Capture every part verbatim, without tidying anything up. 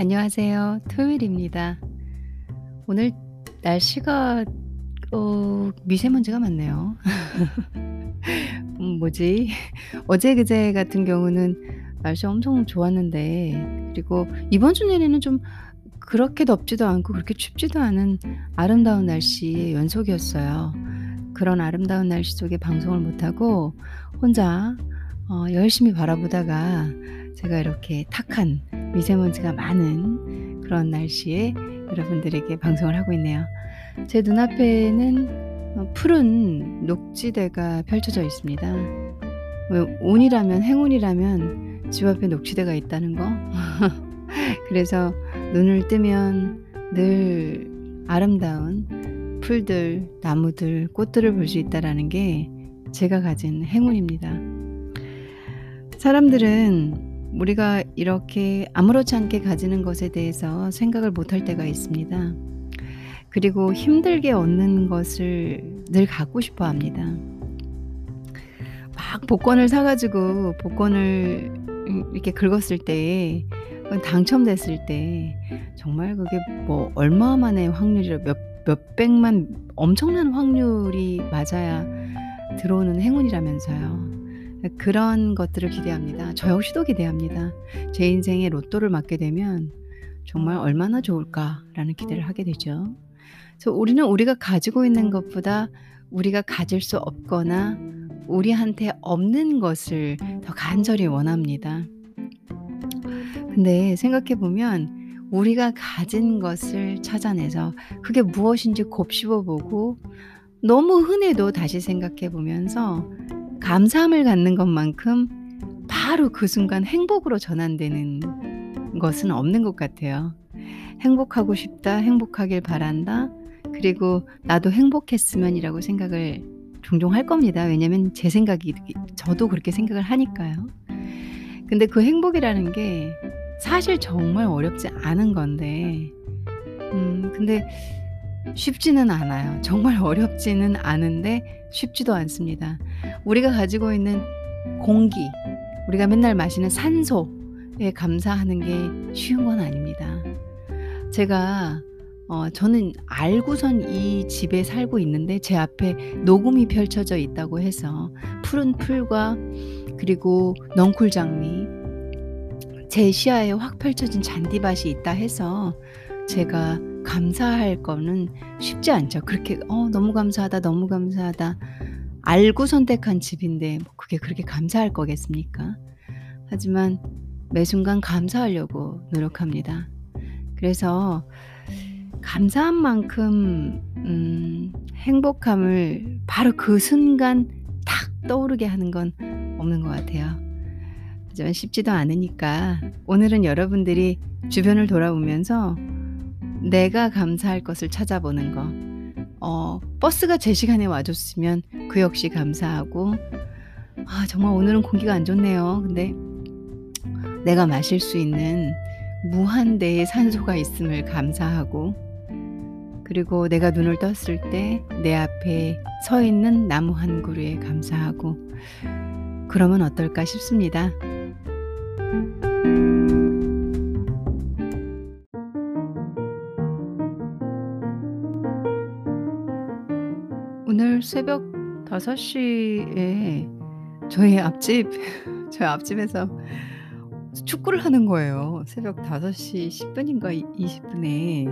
안녕하세요. 토요일입니다. 오늘 날씨가 어, 미세먼지가 많네요. 음, 뭐지? 어제 그제 같은 경우는 날씨 엄청 좋았는데, 그리고 이번 주 내내는 좀 그렇게 덥지도 않고 그렇게 춥지도 않은 아름다운 날씨의 연속이었어요. 그런 아름다운 날씨 속에 방송을 못하고 혼자 어, 열심히 바라보다가 제가 이렇게 탁한 미세먼지가 많은 그런 날씨에 여러분들에게 방송을 하고 있네요. 제 눈앞에는 푸른 녹지대가 펼쳐져 있습니다. 운이라면, 행운이라면 집 앞에 녹지대가 있다는 거. 그래서 눈을 뜨면 늘 아름다운 풀들, 나무들, 꽃들을 볼 수 있다는 게 제가 가진 행운입니다. 사람들은 우리가 이렇게 아무렇지 않게 가지는 것에 대해서 생각을 못할 때가 있습니다. 그리고 힘들게 얻는 것을 늘 갖고 싶어 합니다. 막 복권을 사가지고 복권을 이렇게 긁었을 때, 당첨됐을 때 정말 그게 뭐 얼마만의 확률이라 몇, 몇백만 엄청난 확률이 맞아야 들어오는 행운이라면서요. 그런 것들을 기대합니다. 저 역시도 기대합니다. 제 인생에 로또를 맞게 되면 정말 얼마나 좋을까라는 기대를 하게 되죠. 그래서 우리는 우리가 가지고 있는 것보다 우리가 가질 수 없거나 우리한테 없는 것을 더 간절히 원합니다. 근데 생각해보면 우리가 가진 것을 찾아내서 그게 무엇인지 곱씹어보고, 너무 흔해도 다시 생각해보면서 감사함을 갖는 것만큼 바로 그 순간 행복으로 전환되는 것은 없는 것 같아요. 행복하고 싶다, 행복하길 바란다, 그리고 나도 행복했으면 이라고 생각을 종종 할 겁니다. 왜냐하면 제 생각이, 저도 그렇게 생각을 하니까요. 근데 그 행복이라는 게 사실 정말 어렵지 않은 건데, 음, 근데 쉽지는 않아요. 정말 어렵지는 않은데 쉽지도 않습니다. 우리가 가지고 있는 공기, 우리가 맨날 마시는 산소에 감사하는 게 쉬운 건 아닙니다. 제가 어, 저는 알고선 이 집에 살고 있는데, 제 앞에 녹음이 펼쳐져 있다고 해서 푸른 풀과 그리고 넝쿨 장미, 제 시야에 확 펼쳐진 잔디밭이 있다 해서 제가 감사할 거는 쉽지 않죠. 그렇게 어, 너무 감사하다, 너무 감사하다 알고 선택한 집인데 뭐 그게 그렇게 감사할 거겠습니까? 하지만 매 순간 감사하려고 노력합니다. 그래서 감사한 만큼 음, 행복함을 바로 그 순간 탁 떠오르게 하는 건 없는 것 같아요. 하지만 쉽지도 않으니까 오늘은 여러분들이 주변을 돌아보면서 내가 감사할 것을 찾아보는 거, 어, 버스가 제 시간에 와줬으면 그 역시 감사하고, 아, 정말 오늘은 공기가 안 좋네요. 근데 내가 마실 수 있는 무한대의 산소가 있음을 감사하고, 그리고 내가 눈을 떴을 때 내 앞에 서 있는 나무 한 그루에 감사하고, 그러면 어떨까 싶습니다. 오늘 새벽 다섯 시에 저희 앞집, 저희 앞집에서 축구를 하는 거예요. 새벽 다섯 시 십 분인가 이십 분에.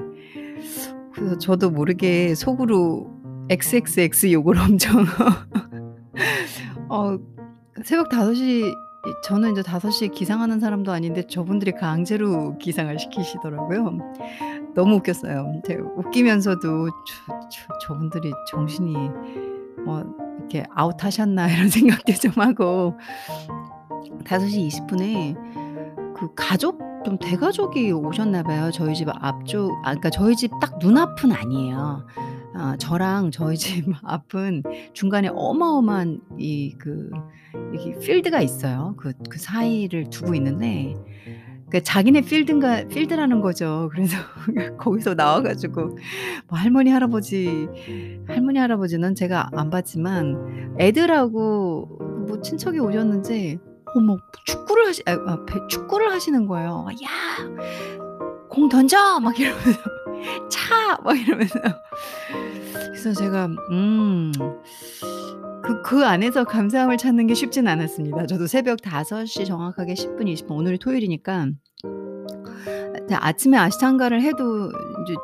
그래서 저도 모르게 속으로 엑스엑스엑스 욕을 엄청. 어, 새벽 다섯 시, 저는 이제 다섯 시에 기상하는 사람도 아닌데 저분들이 강제로 기상을 시키시더라고요. 너무 웃겼어요. 되게 웃기면서도 저, 저, 저분들이 정신이 뭐 이렇게 아웃하셨나 이런 생각도 좀 하고, 다섯 시 이십 분에 그 가족, 좀 대가족이 오셨나 봐요. 저희 집 앞쪽, 아, 그러니까 저희 집 딱 눈앞은 아니에요. 아, 저랑 저희 집 앞은 중간에 어마어마한 이 그 여기 필드가 있어요. 그, 그 사이를 두고 있는데, 그러니까 자기네 필드인가, 필드라는 거죠. 그래서 거기서 나와가지고 뭐 할머니 할아버지 할머니 할아버지는 제가 안 봤지만 애들하고 뭐 친척이 오셨는지 어머 축구를 하시 아, 축구를 하시는 거예요. 야, 공 던져! 막 이러면서 차! 막 이러면서 그래서 제가 음... 그, 그 안에서 감사함을 찾는 게 쉽진 않았습니다. 저도 새벽 다섯 시 정확하게 십 분, 이십 분 오늘이 토요일이니까 아침에 아시탄가를 해도 이제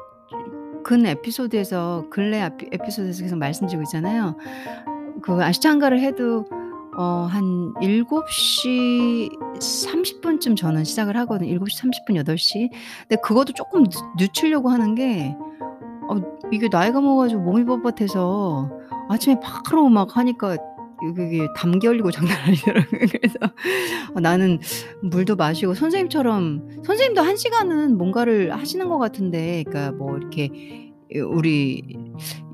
근 에피소드에서 근래 에피소드에서 계속 말씀드리고 있잖아요. 그 아시탄가를 해도 어, 한 일곱 시 삼십 분쯤 저는 시작을 하거든요. 일곱 시 삼십 분, 여덟 시. 근데 그것도 조금 늦, 늦추려고 하는 게 어, 이게 나이가 먹어가지고 몸이 뻣뻣해서 아침에 바로 막 하니까 이게 담기 열리고 장난 아니더라고요. 그래서 어, 나는 물도 마시고 선생님처럼 선생님도 한 시간은 뭔가를 하시는 것 같은데, 그러니까 뭐 이렇게 우리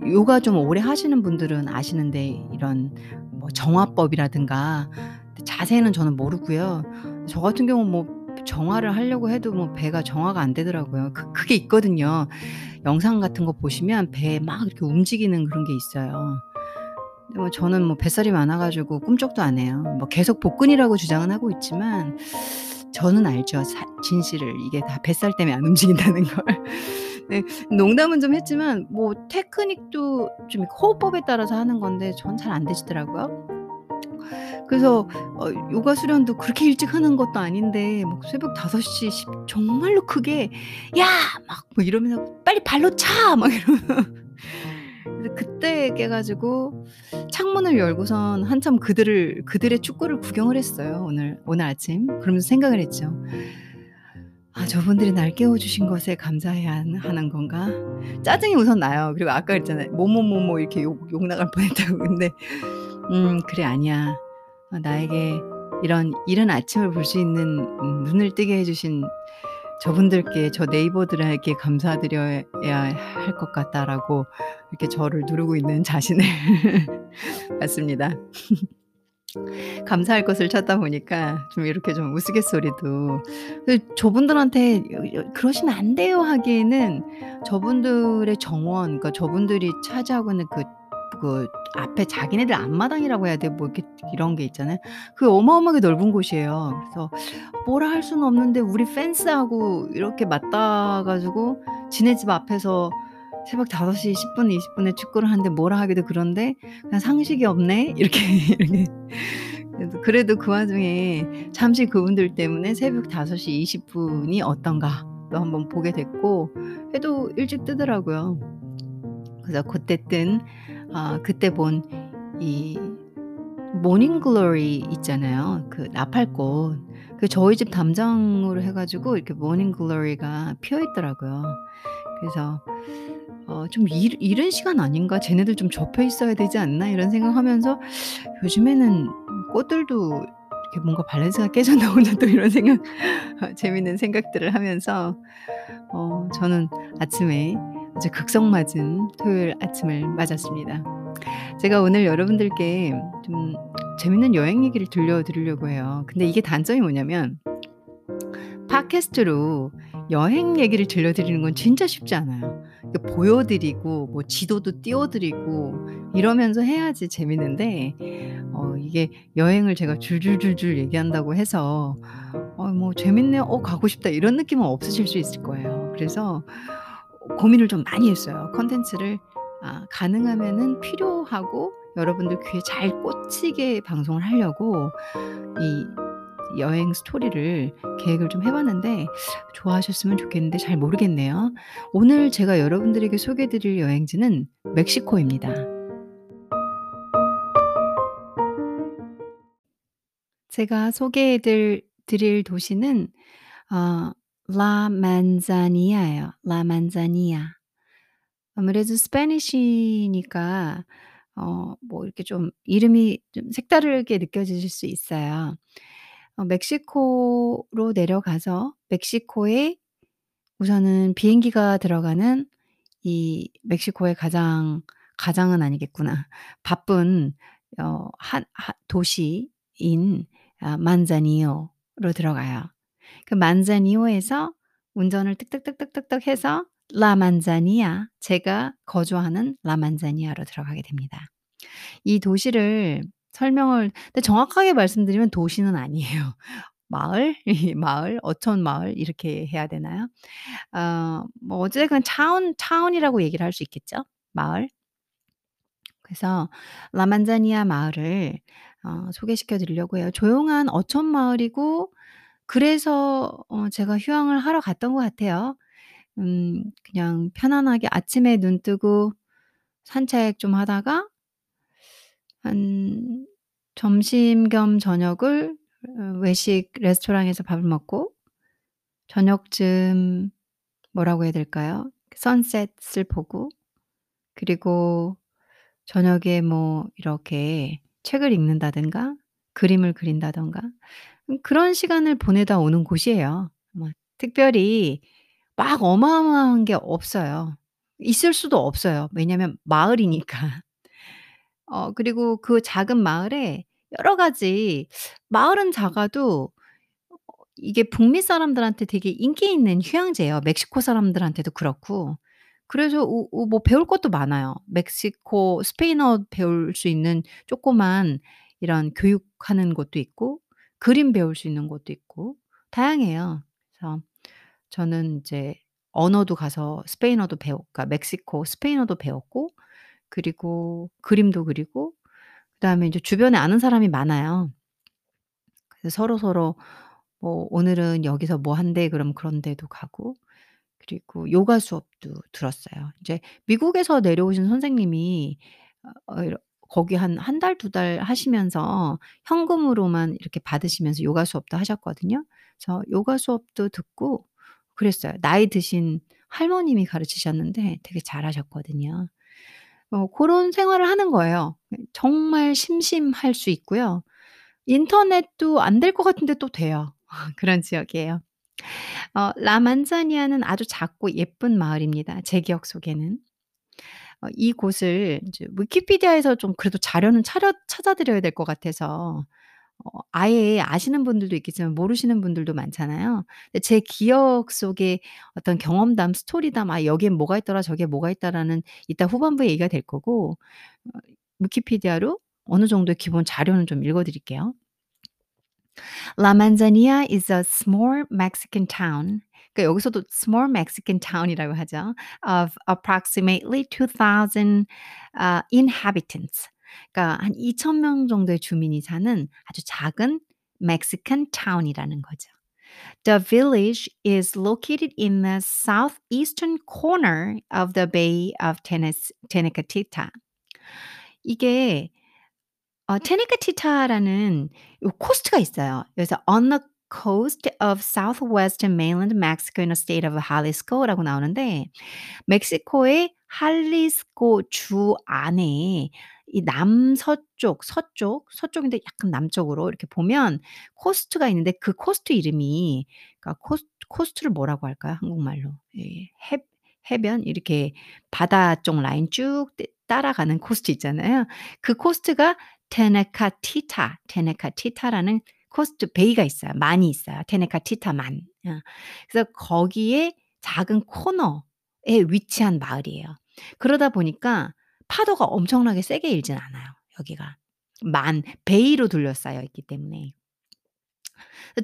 요가 좀 오래 하시는 분들은 아시는데 이런 뭐 정화법이라든가 자세는 저는 모르고요. 저 같은 경우 뭐 정화를 하려고 해도 뭐 배가 정화가 안 되더라고요. 그, 그게 있거든요. 영상 같은 거 보시면 배 막 이렇게 움직이는 그런 게 있어요. 근데 뭐 저는 뭐 뱃살이 많아가지고 꿈쩍도 안 해요. 뭐 계속 복근이라고 주장은 하고 있지만 저는 알죠. 사, 진실을. 이게 다 뱃살 때문에 안 움직인다는 걸. 네, 농담은 좀 했지만 뭐 테크닉도 좀 호흡법에 따라서 하는 건데 전 잘 안 되시더라고요. 그래서 어, 요가 수련도 그렇게 일찍 하는 것도 아닌데 막 새벽 다섯 시 십 정말로 크게 야! 막 뭐 이러면서 빨리 발로 차! 막 이러면서 그래서 그때 깨가지고 창문을 열고선 한참 그들을 그들의 축구를 구경을 했어요. 오늘 오늘 아침. 그러면서 생각을 했죠. 아, 저분들이 날 깨워주신 것에 감사해야 하는 건가? 짜증이 우선 나요. 그리고 아까 그랬잖아요. 뭐뭐뭐뭐 이렇게 욕, 욕 나갈 뻔했다고. 근데 음 그래 아니야. 나에게 이런 이른 아침을 볼 수 있는 눈을 뜨게 해주신 저분들께, 저 네이버들에게 감사드려야 할 것 같다라고 이렇게 저를 누르고 있는 자신을 봤습니다. 감사할 것을 찾다 보니까 좀 이렇게 좀 우스갯소리도 저분들한테 그러시면 안 돼요 하기에는 저분들의 정원, 그러니까 저분들이 차지하고 있는 그, 그 앞에 자기네들 앞마당이라고 해야 돼, 뭐 이렇게 이런 게 있잖아요. 그 어마어마하게 넓은 곳이에요. 그래서 뭐라 할 수는 없는데 우리 펜스하고 이렇게 맞닿아가지고 지네 집 앞에서 새벽 다섯 시 십 분, 이십 분에 축구를 하는데 뭐라 하기도 그런데 그냥 상식이 없네? 이렇게, 이렇게. 그래도 그 와중에 잠시 그분들 때문에 새벽 다섯 시 이십 분이 어떤가 또 한번 보게 됐고, 해도 일찍 뜨더라고요. 그래서 그때 뜬, 어, 그때 본 이 모닝글로리 있잖아요. 그 나팔꽃. 그 저희 집 담장으로 해가지고 이렇게 모닝글로리가 피어있더라고요. 그래서 어, 좀 일, 이른 시간 아닌가? 쟤네들 좀 접혀 있어야 되지 않나? 이런 생각하면서 요즘에는 꽃들도 이렇게 뭔가 밸런스가 깨졌나 보다 또 이런 생각, 재밌는 생각들을 하면서 어, 저는 아침에 아주 극성맞은 토요일 아침을 맞았습니다. 제가 오늘 여러분들께 좀 재밌는 여행 얘기를 들려드리려고 해요. 근데 이게 단점이 뭐냐면 팟캐스트로 여행 얘기를 들려드리는 건 진짜 쉽지 않아요. 보여드리고 뭐 지도도 띄워드리고 이러면서 해야지 재밌는데 어, 이게 여행을 제가 줄줄줄줄 얘기한다고 해서 어, 뭐 재밌네요, 어, 가고 싶다 이런 느낌은 없으실 수 있을 거예요. 그래서 고민을 좀 많이 했어요. 콘텐츠를 아, 가능하면은 필요하고 여러분들 귀에 잘 꽂히게 방송을 하려고 이 여행 스토리를 계획을 좀 해봤는데 좋아하셨으면 좋겠는데 잘 모르겠네요. 오늘 제가 여러분들에게 소개해드릴 여행지는 멕시코입니다. 제가 소개해드릴 도시는 어, La Manzanilla예요. La Manzanilla. 아무래도 스페니쉬니까 어, 뭐 이렇게 좀 이름이 좀 색다르게 느껴지실 수 있어요. 어, 멕시코로 내려가서 멕시코에 우선은 비행기가 들어가는 이 멕시코의 가장 가장은 아니겠구나 바쁜 어, 한, 한 도시인 아, 만자니오로 들어가요. 그 만자니오에서 운전을 뜩뜩뜩뜩 해서 라만자니아, 제가 거주하는 라만자니아로 들어가게 됩니다. 이 도시를 설명을 근데 정확하게 말씀드리면 도시는 아니에요. 마을, 마을, 어촌 마을 이렇게 해야 되나요? 어, 뭐 어쨌든 차원, 차원이라고 얘기를 할 수 있겠죠. 마을. 그래서 라만자니아 마을을 어, 소개시켜 드리려고 해요. 조용한 어촌 마을이고 그래서 어, 제가 휴양을 하러 갔던 것 같아요. 음, 그냥 편안하게 아침에 눈 뜨고 산책 좀 하다가 한 점심 겸 저녁을 외식 레스토랑에서 밥을 먹고 저녁쯤 뭐라고 해야 될까요? 선셋을 보고 그리고 저녁에 뭐 이렇게 책을 읽는다든가 그림을 그린다든가 그런 시간을 보내다 오는 곳이에요. 뭐 특별히 막 어마어마한 게 없어요. 있을 수도 없어요. 왜냐하면 마을이니까. 어, 그리고 그 작은 마을에 여러 가지 마을은 작아도 이게 북미 사람들한테 되게 인기 있는 휴양지예요. 멕시코 사람들한테도 그렇고. 그래서 우- 우- 뭐 배울 것도 많아요. 멕시코 스페인어 배울 수 있는 조그만 이런 교육하는 곳도 있고 그림 배울 수 있는 곳도 있고 다양해요. 그래서 저는 이제 언어도 가서 스페인어도 배웠, 그러니까 멕시코 스페인어도 배웠고 그리고 그림도 그리고 그다음에 이제 주변에 아는 사람이 많아요. 그래서 서로서로 뭐 오늘은 여기서 뭐 한대 그럼 그런 데도 가고 그리고 요가 수업도 들었어요. 이제 미국에서 내려오신 선생님이 어, 이러- 거기 한 한 달, 두 달 하시면서 현금으로만 이렇게 받으시면서 요가 수업도 하셨거든요. 그래서 요가 수업도 듣고 그랬어요. 나이 드신 할머님이 가르치셨는데 되게 잘하셨거든요. 어, 그런 생활을 하는 거예요. 정말 심심할 수 있고요. 인터넷도 안 될 것 같은데 또 돼요. 그런 지역이에요. 어, 라만자니아는 아주 작고 예쁜 마을입니다. 제 기억 속에는. 어, 이곳을 이제 위키피디아에서 좀 그래도 자료는 차려, 찾아드려야 될 것 같아서 어, 아예 아시는 분들도 있겠지만 모르시는 분들도 많잖아요. 근데 제 기억 속에 어떤 경험담, 스토리담, 아, 여기엔 뭐가 있더라, 저기에 뭐가 있다라는 이따 후반부에 얘기가 될 거고, 어, 위키피디아로 어느 정도의 기본 자료는 좀 읽어드릴게요. La Manzanilla is a small Mexican town. 그러니까 여기서도 small Mexican town이라고 하죠. Of approximately two thousand uh, inhabitants. 그러니까 한 이천 명 정도의 주민이 사는 아주 작은 Mexican town이라는 거죠. The village is located in the southeastern corner of the Bay of Tenes- Tenecatita. 이게 어, 테네카티타라는 요 코스트가 있어요. 여기서 on the coast of southwestern mainland Mexico in the state of Jalisco라고 나오는데 멕시코의 할리스코 주 안에 이 남서쪽, 서쪽, 서쪽인데 약간 남쪽으로 이렇게 보면 코스트가 있는데 그 코스트 이름이 그러니까 코스, 코스트를 뭐라고 할까요? 한국말로 예, 해, 해변 이렇게 바다 쪽 라인 쭉 따- 따라가는 코스트 있잖아요. 그 코스트가 테네카티타, 테네카티타라는 코스트 베이가 있어요. 많이 있어요. 테네카티타만. 어. 그래서 거기에 작은 코너에 위치한 마을이에요. 그러다 보니까 파도가 엄청나게 세게 일진 않아요. 여기가 만 베이로 둘러싸여 있기 때문에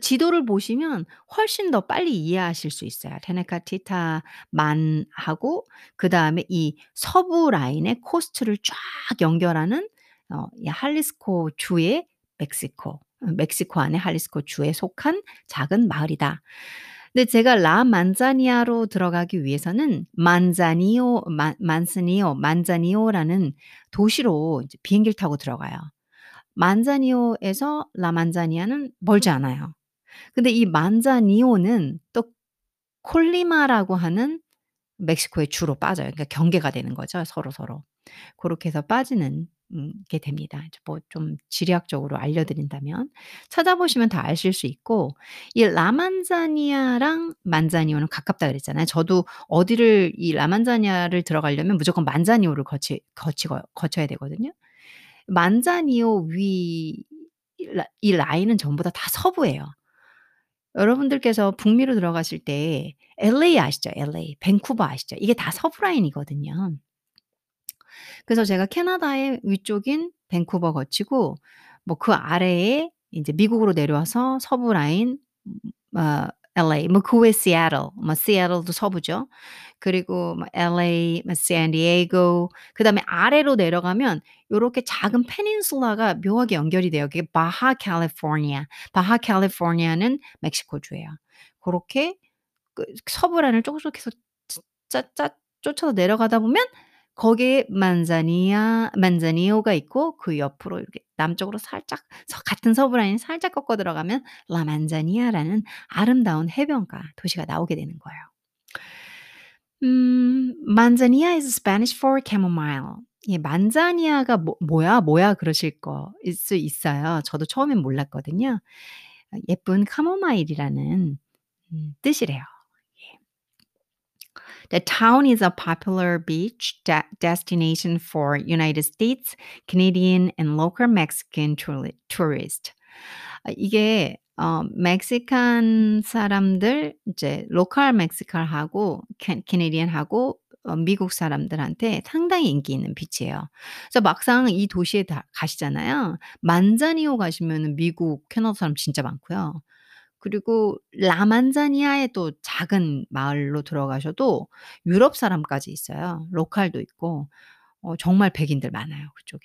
지도를 보시면 훨씬 더 빨리 이해하실 수 있어요. 테네카티타만 하고 그 다음에 이 서부 라인의 코스트를 쫙 연결하는 어, 이 할리스코 주의 멕시코, 멕시코 안에 할리스코 주에 속한 작은 마을이다. 근데 제가 라 만자니아로 들어가기 위해서는 만자니오, 만, 만스니오, 만자니오라는 도시로 이제 비행기를 타고 들어가요. 만자니오에서 라 만자니아는 멀지 않아요. 근데 이 만자니오는 또 콜리마라고 하는 멕시코의 주로 빠져요. 그러니까 경계가 되는 거죠. 서로 서로. 그렇게 해서 빠지는 음, 게 됩니다. 뭐 좀 지리학적으로 알려드린다면 찾아보시면 다 아실 수 있고 이 라만자니아랑 만자니오는 가깝다 그랬잖아요. 저도 어디를 이 라만자니아를 들어가려면 무조건 만자니오를 거치, 거치, 거쳐야 되거든요. 만자니오 위 라- 이 라인은 전부 다 다 서부예요. 여러분들께서 북미로 들어가실 때 엘에이 아시죠? 엘에이, 밴쿠버 아시죠? 이게 다 서부 라인이거든요. 그래서 제가 캐나다의 위쪽인 밴쿠버 거치고 뭐 그 아래에 이제 미국으로 내려와서 서부 라인, 어, 엘에이, 뭐 그 외 시애틀, 뭐 시애틀도 서부죠. 그리고 뭐 엘에이, 뭐 샌디에이고, 그 다음에 아래로 내려가면 요렇게 작은 페닌슐라가 묘하게 연결이 돼요. 그게 바하 캘리포니아, 바하 캘리포니아는 멕시코주예요. 그렇게 그 서부란을 조금씩 계속 짜짜 쫓아서 내려가다 보면 거기에 만자니아, 만자니오가 있고 그 옆으로 이렇게 남쪽으로 살짝 같은 서부라인 살짝 꺾어 들어가면 라 만자니아라는 아름다운 해변가 도시가 나오게 되는 거예요. 음, Manzanilla is Spanish for chamomile. 예, 만자니아가 뭐, 뭐야 뭐야 그러실 거일 수 있어요. 저도 처음엔 몰랐거든요. 예쁜 카모마일이라는 음, 뜻이래요. The town is a popular beach de- destination for United States, Canadian, and local Mexican tourists. 이게 어, 멕시칸 사람들, 이제 로컬 멕시칸하고 캐네디언하고 어, 미국 사람들한테 상당히 인기 있는 비치예요. 그래서 막상 이 도시에 다 가시잖아요. 만자니오 가시면 미국, 캐나다 사람 진짜 많고요. 그리고 라만자니아의 또 작은 마을로 들어가셔도 유럽 사람까지 있어요. 로컬도 있고 어, 정말 백인들 많아요. 그쪽에.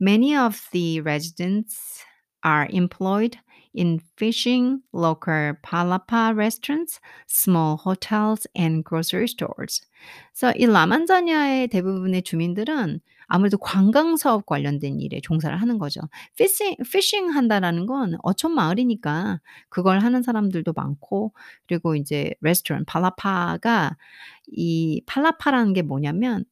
Many of the residents are employed in fishing, local palapa restaurants, small hotels, and grocery stores. 그래서 이 라만자니아의 대부분의 주민들은 아무래도 관광 사업 관련된 일에 종사를 하는 거죠. 피싱, 피싱 한다라는 건 어촌 마을이니까 그걸 하는 사람들도 많고, 그리고 이제 레스토랑 팔라파가 이 팔라파라는 게 뭐냐면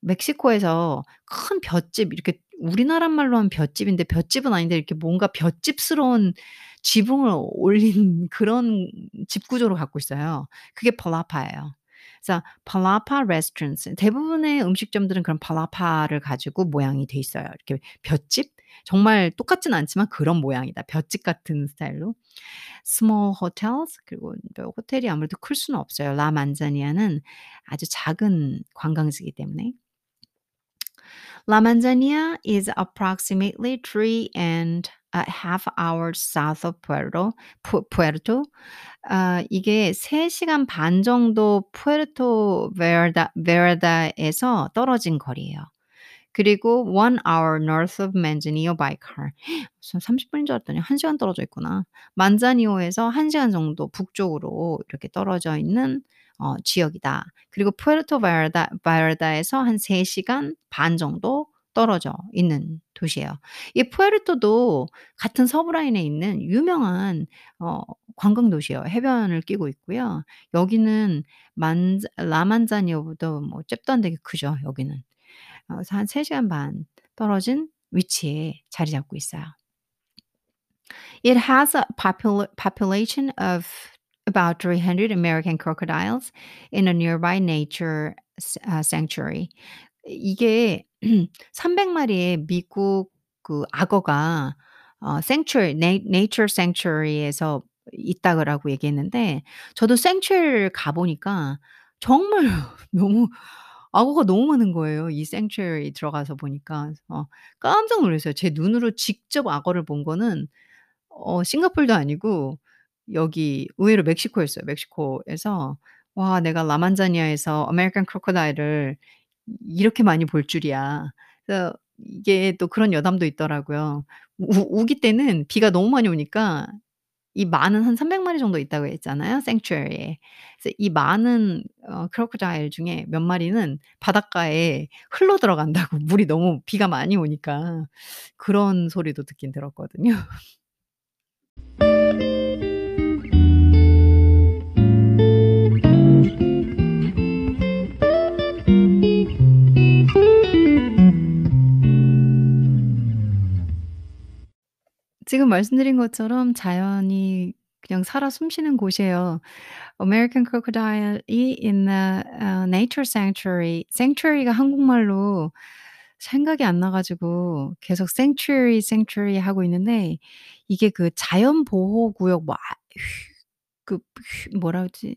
멕시코에서 큰 볏집, 이렇게 우리나라 말로 하면 볏집인데 볏집은 아닌데 이렇게 뭔가 볏집스러운 지붕을 올린 그런 집 구조로 갖고 있어요. 그게 팔라파예요. 그래서 팔라파 레스토랑스, 대부분의 음식점들은 그런 팔라파를 가지고 모양이 돼 있어요. 이렇게 볏집, 정말 똑같진 않지만 그런 모양이다. 볏집 같은 스타일로. Small hotels, 그리고 호텔이 아무래도 클 수는 없어요. 라 만자니아는 아주 작은 관광지이기 때문에. La Manzanilla is approximately three and a half hours south of Puerto. pu, Puerto. 아, 이게 세 시간 반 정도 푸에르토 베르다, 베르다에서 떨어진 거리예요. 그리고 one hour north of Manzanillo by car. 삼십 분인 줄 알았더니 한 시간 떨어져 있구나. 만자니오에서 한 시간 정도 북쪽으로 이렇게 떨어져 있는 어, 지역이다. 그리고 푸에르토 바르다, 바르다에서 한 세 시간 반 정도 떨어져 있는 도시예요. 이 푸에르토도 같은 서부라인에 있는 유명한 어, 관광 도시예요. 해변을 끼고 있고요. 여기는 만자, 라만자니오보다 뭐 잽도 안 되게 크죠. 여기는. 그래서 한 세 시간 반 떨어진 위치에 자리 잡고 있어요. It has a popul- population of about three hundred American crocodiles in a nearby nature uh, sanctuary. 이게 삼백 마리의 미국 그 악어가 어, sanctuary, na- nature sanctuary에서 있다고 얘기했는데, 저도 sanctuary를 가보니까 정말 너무 악어가 너무 많은 거예요. 이 sanctuary 들어가서 보니까 어, 깜짝 놀랐어요. 제 눈으로 직접 악어를 본 거는 어, 싱가포르도 아니고 여기 의외로 멕시코였어요. 멕시코에서 와, 내가 라만자니아에서 아메리칸 크로커다일을 이렇게 많이 볼 줄이야. 그래서 이게 또 그런 여담도 있더라고요. 우, 우기 때는 비가 너무 많이 오니까 이 많은 한 삼백 마리 정도 있다고 했잖아요. 생츄어리에. 그래서 이 많은 어, 크로커다일 중에 몇 마리는 바닷가에 흘러 들어간다고, 물이 너무 비가 많이 오니까. 그런 소리도 듣긴 들었거든요. 지금 말씀드린 것처럼 자연이 그냥 살아 숨쉬는 곳이에요. American Crocodile이 in the uh, Nature Sanctuary. Sanctuary가 한국말로 생각이 안 나가지고 계속 Sanctuary, Sanctuary 하고 있는데, 이게 그 자연보호구역, 뭐, 그, 뭐라 그러지?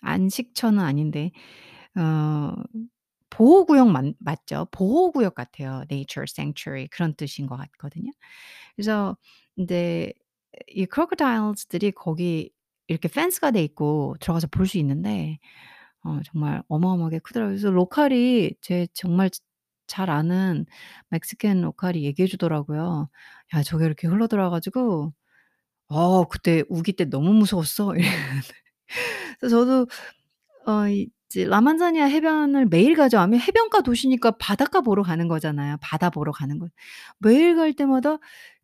안식처는 아닌데, 어, 보호구역 맞, 맞죠? 보호구역 같아요. Nature Sanctuary. 그런 뜻인 것 같거든요. 그래서 근데 이 크로커다일즈들이 거기 이렇게 펜스가 돼 있고 들어가서 볼 수 있는데 어 정말 어마어마하게 크더라고요. 그래서 로컬이 제 정말 지- 잘 아는 멕시칸 로컬이 얘기해 주더라고요. "야, 저게 이렇게 흘러들어와 가지고 어 그때 우기 때 너무 무서웠어." 이랬는데 그래서 저도 어 이제 라만자니아 해변을 매일 가죠. 아니 해변가 도시니까 바닷가 보러 가는 거잖아요. 바다 보러 가는 거. 매일 갈 때마다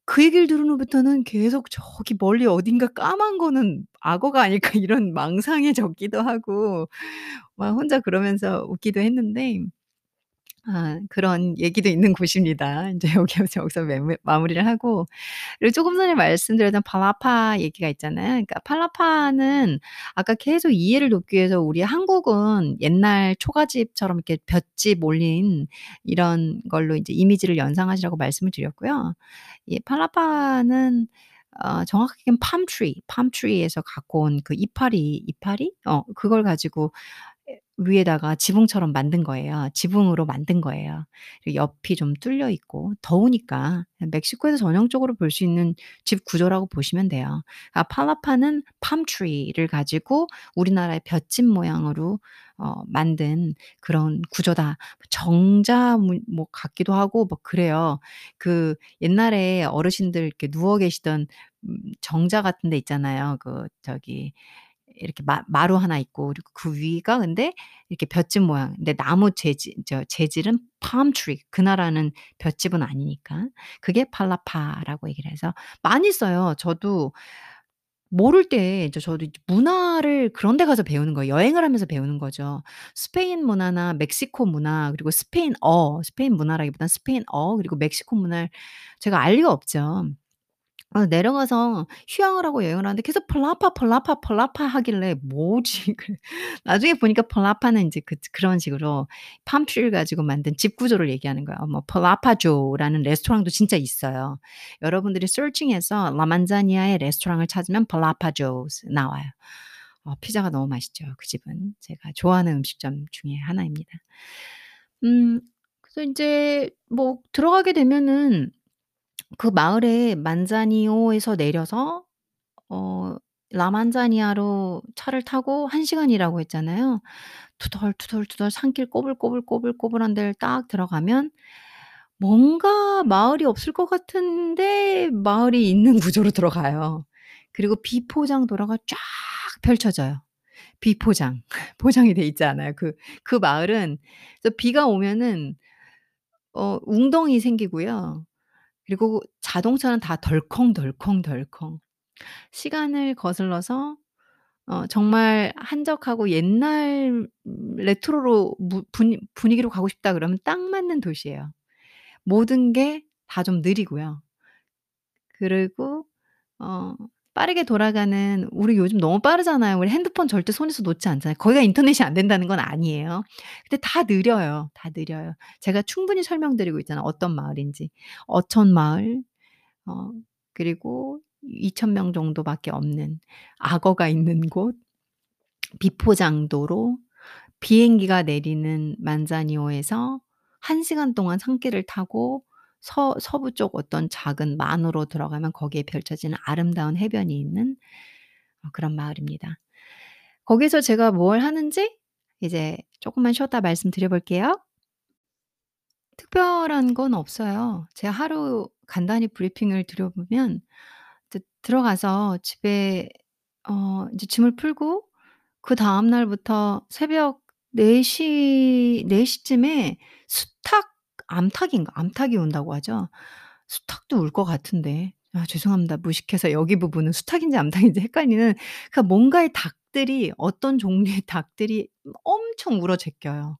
그 얘기를 들은 후부터는 계속 저기 멀리 어딘가 까만 거는 악어가 아닐까 이런 망상에 젖기도 하고 막 혼자 그러면서 웃기도 했는데 아 그런 얘기도 있는 곳입니다. 인제 여기서 여기서 매무 마무리를 하고 그리고 조금 전에 말씀드렸던 팔라파 얘기가 있잖아요. 그러니까 팔라파는 아까 계속 이해를 돕기 위해서 우리 한국은 옛날 초가집처럼 이렇게 볏짚 올린 이런 걸로 인제 이미지를 연상하시라고 말씀을 드렸고요. 이 팔라파는 어 정확하게는 팜 트리, 팜 트리에서 갖고 온 그 이파리, 이파리? 어 그걸 가지고 예 위에다가 지붕처럼 만든 거예요. 지붕으로 만든 거예요. 그 옆이 좀 뚫려 있고 더우니까 멕시코에서 전형적으로 볼 수 있는 집 구조라고 보시면 돼요. 아 팔라파는 팜 트리를 가지고 우리나라의 볏짚 모양으로 어 만든 그런 구조다. 정자 문 뭐 같기도 하고 뭐 그래요. 그 옛날에 어르신들 이렇게 누워 계시던 음 정자 같은 데 있잖아요. 그 저기 이렇게 마 마루 하나 있고 그리고 그 위가 근데 이렇게 볏짚 모양. 근데 나무 재질 저 재질은 팜 트리. 그 나라는 볏짚은 아니니까. 그게 팔라파라고 얘기를 해서 많이 써요. 저도 모를 때 이제 저도 이제 문화를 그런 데 가서 배우는 거예요. 여행을 하면서 배우는 거죠. 스페인 문화나 멕시코 문화 그리고 스페인어, 스페인 문화라기보다는 스페인어 그리고 멕시코 문화를 제가 알 리가 없죠. 아 내려가서 휴양을 하고 여행을 하는데 계속 팔라파, 팔라파, 팔라파 하길래 '뭐지?' 그래 나중에 보니까 팔라파는 인제 그 그런 식으로 팜 트리를 가지고 만든 집 구조를 얘기하는 거예요. 뭐 팔라파조라는 레스토랑도 진짜 있어요. 여러분들이 서칭해서 라 만자니아의 레스토랑을 찾으면 팔라파조스 나와요. 어 피자가 너무 맛있죠. 그 집은 제가 좋아하는 음식점 중에 하나입니다. 음 그래서 인제 뭐 들어가게 되면은 그 마을에 만자니오에서 내려서 어 라 만자니아로 차를 타고 한 시간이라고 했잖아요. 투덜투덜투덜 산길 꼬불꼬불꼬불꼬불한 데를 딱 들어가면 뭔가 마을이 없을 것 같은데 마을이 있는 구조로 들어가요. 그리고 비포장 도로가 쫙 펼쳐져요. 비포장. 포장이 돼 있지 않아요. 그 그 마을은 그래서 비가 오면은 어 웅덩이 생기고요. 그리고 자동차는 다 덜컹덜컹덜컹. 시간을 거슬러서 어 정말 한적하고 옛날 음 레트로로 무 분위 분위기로 가고 싶다 그러면 딱 맞는 도시예요. 모든 게 다 좀 느리고요. 그리고 어 빠르게 돌아가는 우리 요즘 너무 빠르잖아요. 우리 핸드폰 절대 손에서 놓지 않잖아요. 거기가 인터넷이 안 된다는 건 아니에요. 근데 다 느려요. 다 느려요. 제가 충분히 설명드리고 있잖아요, 어떤 마을인지. 어촌 마을 어 그리고 이천 명 정도밖에 없는 악어가 있는 곳, 비포장 도로, 비행기가 내리는 만자니오에서 한 시간 동안 산길을 타고 서 서부 쪽 어떤 작은 만으로 들어가면 거기에 펼쳐지는 아름다운 해변이 있는 어 그런 마을입니다. 거기서 제가 뭘 하는지 이제 쪼끔만 쉬었다 말씀드려 볼게요. 특별한 건 없어요. 제 하루 간단히 브리핑을 드려 보면 이제 들어가서 집에 어 이제 짐을 풀고 그다음 날부터 새벽 네 시 네 시쯤에 수탉 암탉인가? 암탉이 운다고 하죠. 수탉도 울 것 같은데. 아 죄송합니다. 무식해서 여기 부분은 수탉인지 암탉인지 헷갈리는 그러니까 뭔가의 닭들이 어떤 종류의 닭들이 엄청 울어 제껴요.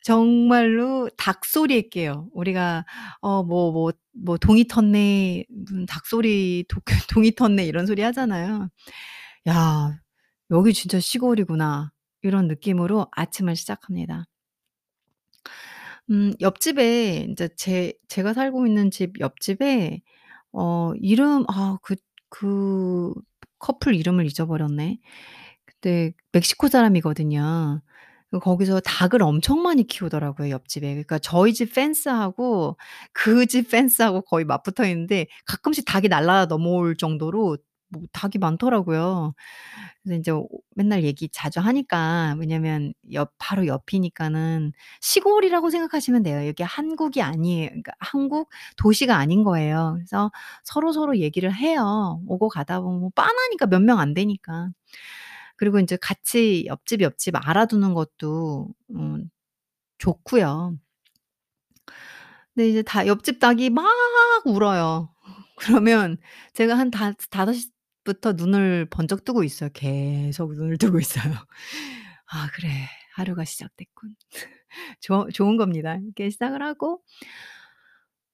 정말로 닭소리에 깨요. 우리가 어 뭐 뭐 뭐 "동이 텄네." 무슨 닭소리 도 "동이 텄네." 이런 소리 하잖아요. '야 여기 진짜 시골이구나.' 이런 느낌으로 아침을 시작합니다. 음 옆집에 인제 제 제가 살고 있는 집 옆집에 어 이름 아 그 그 커플 이름을 잊어버렸네. 근데 멕시코 사람이거든요. 그 거기서 닭을 엄청 많이 키우더라고요, 옆집에. 그러니까 저희 집 펜스하고 그 집 펜스하고 거의 맞붙어 있는데 가끔씩 닭이 날아가 넘어올 정도로 뭐 닭이 많더라고요. 그래서 인제 오 맨날 얘기 자주 하니까 왜냐면 옆 바로 옆이니까는 시골이라고 생각하시면 돼요. 이게 한국이 아니에요. 그러니까 한국 도시가 아닌 거예요. 그래서 서로서로 얘기를 해요. 오고 가다 보면 뭐 빤하니까 몇 명 안 되니까. 그리고 인제 같이 옆집, 옆집 알아두는 것도 음 좋고요. 근데 이제 다 옆집 닭이 막 울어요. 그러면 제가 한 다 다섯 시 부터 눈을 번쩍 뜨고 있어요. 계속 눈을 뜨고 있어요. '아 그래. 하루가 시작됐군.' 좋 좋은 겁니다. 이렇게 시작을 하고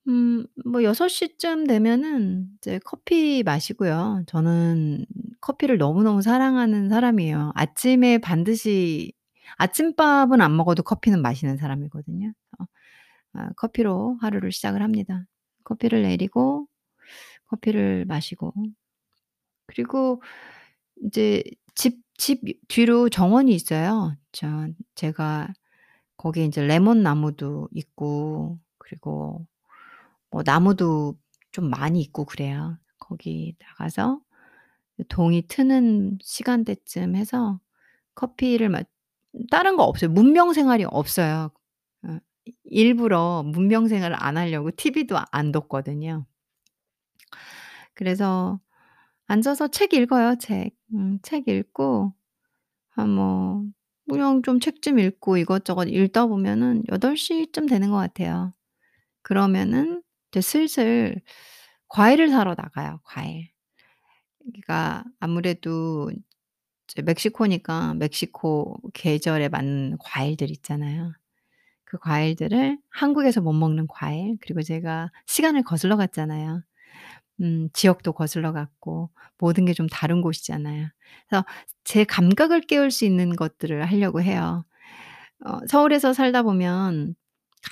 음 뭐 여섯 시쯤 되면은 이제 커피 마시고요. 저는 커피를 너무너무 사랑하는 사람이에요. 아침에 반드시 아침밥은 안 먹어도 커피는 마시는 사람이거든요. 어 아 커피로 하루를 시작을 합니다. 커피를 내리고 커피를 마시고 그리고 인제 집 집 뒤로 정원이 있어요. 전 제가 거기에 인제 레몬 나무도 있고 그리고 뭐 나무도 좀 많이 있고 그래요. 거기 나가서 동이 트는 시간대쯤 해서 커피를 마 다른 거 없어요. 문명 생활이 없어요. 어 일부러 문명 생활을 안 하려고 티브이도 안 뒀거든요. 그래서 앉아서 책 읽어요, 책. 음 책 읽고 한 뭐 그냥 좀 책 좀 읽고 이것저것 읽다 보면은 여덟 시쯤 되는 것 같아요. 그러면은 이제 슬슬 과일을 사러 나가요, 과일. 그러니까 아무래도 이제 멕시코니까 멕시코 계절에 맞는 과일들 있잖아요. 그 과일들을 한국에서 못 먹는 과일 그리고 제가 시간을 거슬러 갔잖아요. 음 지역도 거슬러 갔고 모든 게 좀 다른 곳이잖아요. 그래서 제 감각을 깨울 수 있는 것들을 하려고 해요. 어 서울에서 살다 보면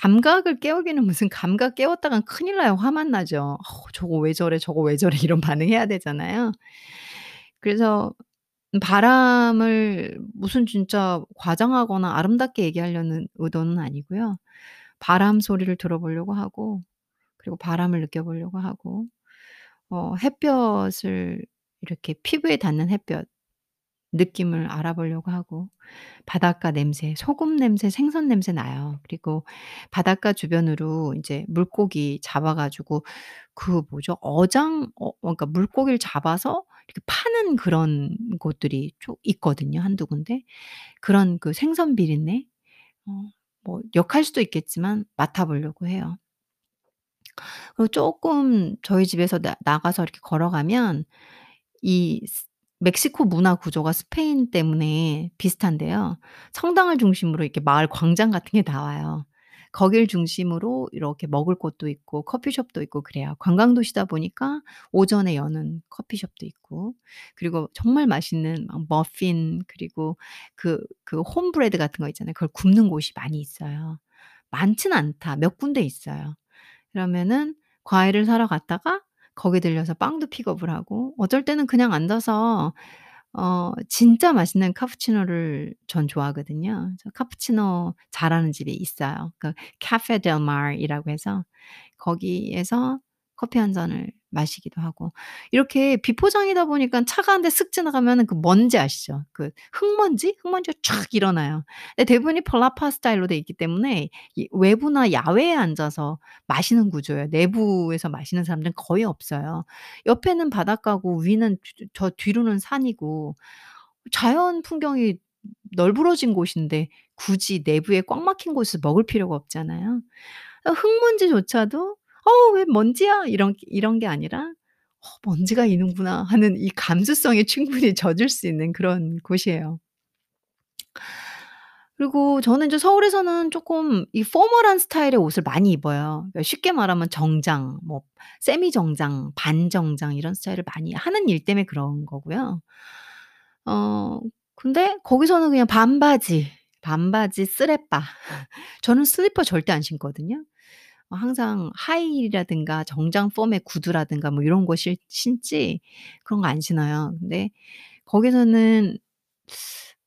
감각을 깨우기는 무슨 감각 깨웠다간 큰일 나요. 화만 나죠. '어 저거 왜 저래? 저거 왜 저래?' 이런 반응해야 되잖아요. 그래서 바람을 무슨 진짜 과장하거나 아름답게 얘기하려는 의도는 아니고요. 바람 소리를 들어보려고 하고 그리고 바람을 느껴보려고 하고 어 햇볕을 이렇게 피부에 닿는 햇볕 느낌을 알아보려고 하고 바닷가 냄새, 소금 냄새, 생선 냄새 나요. 그리고 바닷가 주변으로 인제 물고기 잡아 가지고 그 뭐죠? 어장 어 그러니까 물고기를 잡아서 이렇게 파는 그런 곳들이 좀 있거든요, 한두 군데. 그런 그 생선 비린내 어 뭐 역할 수도 있겠지만 맡아보려고 해요. 그리고 쪼끔 저희 집에서 나 나가서 이렇게 걸어가면 이 스 멕시코 문화 구조가 스페인 때문에 비슷한데요. 성당을 중심으로 이렇게 마을 광장 같은 게 나와요. 거길 중심으로 이렇게 먹을 곳도 있고 커피숍도 있고 그래요. 관광도시다 보니까 오전에 여는 커피숍도 있고 그리고 정말 맛있는 막 머핀 그리고 그 그 홈브레드 같은 거 있잖아요. 그걸 굽는 곳이 많이 있어요. 많진 않다. 몇 군데 있어요. 그러면은 과일을 사러 갔다가 거기 들려서 빵도 픽업을 하고 어쩔 때는 그냥 앉아서 어 진짜 맛있는 카푸치노를 전 좋아하거든요. 그래서 카푸치노 잘하는 집이 있어요. 그 카페 델 마이라고 해서 거기에서 커피 한 잔을 마시기도 하고 이렇게 비포장이다 보니까 차가 한 대 슥 지나가면은 그 먼지 아시죠? 그 흙먼지? 흙먼지가 쫙 일어나요. 근데 대부분이 발라파 스타일로 돼 있기 때문에 이 외부나 야외에 앉아서 마시는 구조예요. 내부에서 마시는 사람들은 거의 없어요. 옆에는 바닷가고 위는 저 저 뒤로는 산이고 자연 풍경이 널브러진 곳인데 굳이 내부에 꽉 막힌 곳에서 먹을 필요가 없잖아요. 어 흙먼지조차도 '어 왜 먼지야?' 이런 이런 게 아니라 '어 먼지가 이는구나.' 하는 이 감수성에 충분히 젖을 수 있는 그런 곳이에요. 그리고 저는 이제 서울에서는 쪼끔 이 포멀한 스타일의 옷을 많이 입어요. 그러니까 쉽게 말하면 정장, 뭐 세미 정장, 반 정장 이런 스타일을 많이 하는 일 때문에 그런 거고요. 어 근데 거기서는 그냥 반바지, 반바지 쓰레빠. 저는 슬리퍼 절대 안 신거든요. 어 항상 하이힐이라든가 정장 폼의 구두라든가 뭐 이런 거 실 신지 그런 거 안 신어요. 근데 거기서는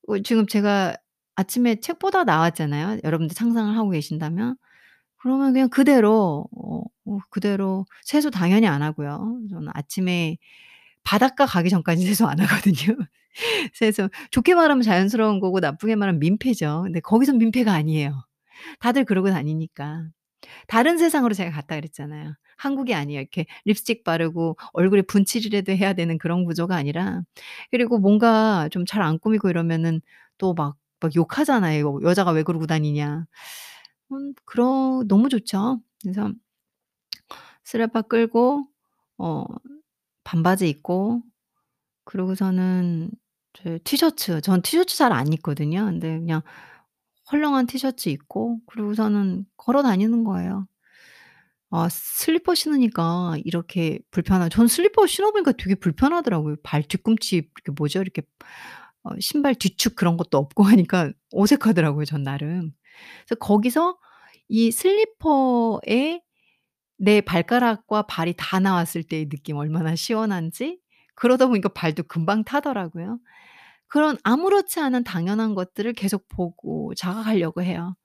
어 지금 제가 아침에 책보다 나았잖아요. 여러분들 상상을 하고 계신다면. 그러면 그냥 그대로 어, 어, 그대로 세수 당연히 안 하고요. 저는 아침에 바닷가 가기 전까지 세수 안 하거든요. 세수 좋게 말하면 자연스러운 거고 나쁘게 말하면 민폐죠. 근데 거기선 민폐가 아니에요. 다들 그러고 다니니까. 다른 세상으로 제가 갔다 그랬잖아요. 한국이 아니에요. 이렇게 립스틱 바르고 얼굴에 분칠이라도 해야 되는 그런 구조가 아니라, 그리고 뭔가 좀 잘 안 꾸미고 이러면은 또 막, 막 욕하잖아요. 이거 여자가 왜 그러고 다니냐. 음, 그러, 너무 좋죠. 그래서 쓰레빠 끌고, 어, 반바지 입고, 그러고서는 저 티셔츠, 전 티셔츠 잘 안 입거든요. 근데 그냥 헐렁한 티셔츠 입고, 그러고서는 걸어 다니는 거예요. 아, 슬리퍼 신으니까 이렇게 불편하, 전 슬리퍼 신어보니까 되게 불편하더라고요. 발 뒤꿈치, 이렇게 뭐죠? 이렇게, 어, 신발 뒤축 그런 것도 없고 하니까 어색하더라고요, 전 나름. 그래서 거기서 이 슬리퍼에 내 발가락과 발이 다 나왔을 때의 느낌 얼마나 시원한지, 그러다 보니까 발도 금방 타더라고요. 그런 아무렇지 않은 당연한 것들을 계속 보고 자각하려고 해요.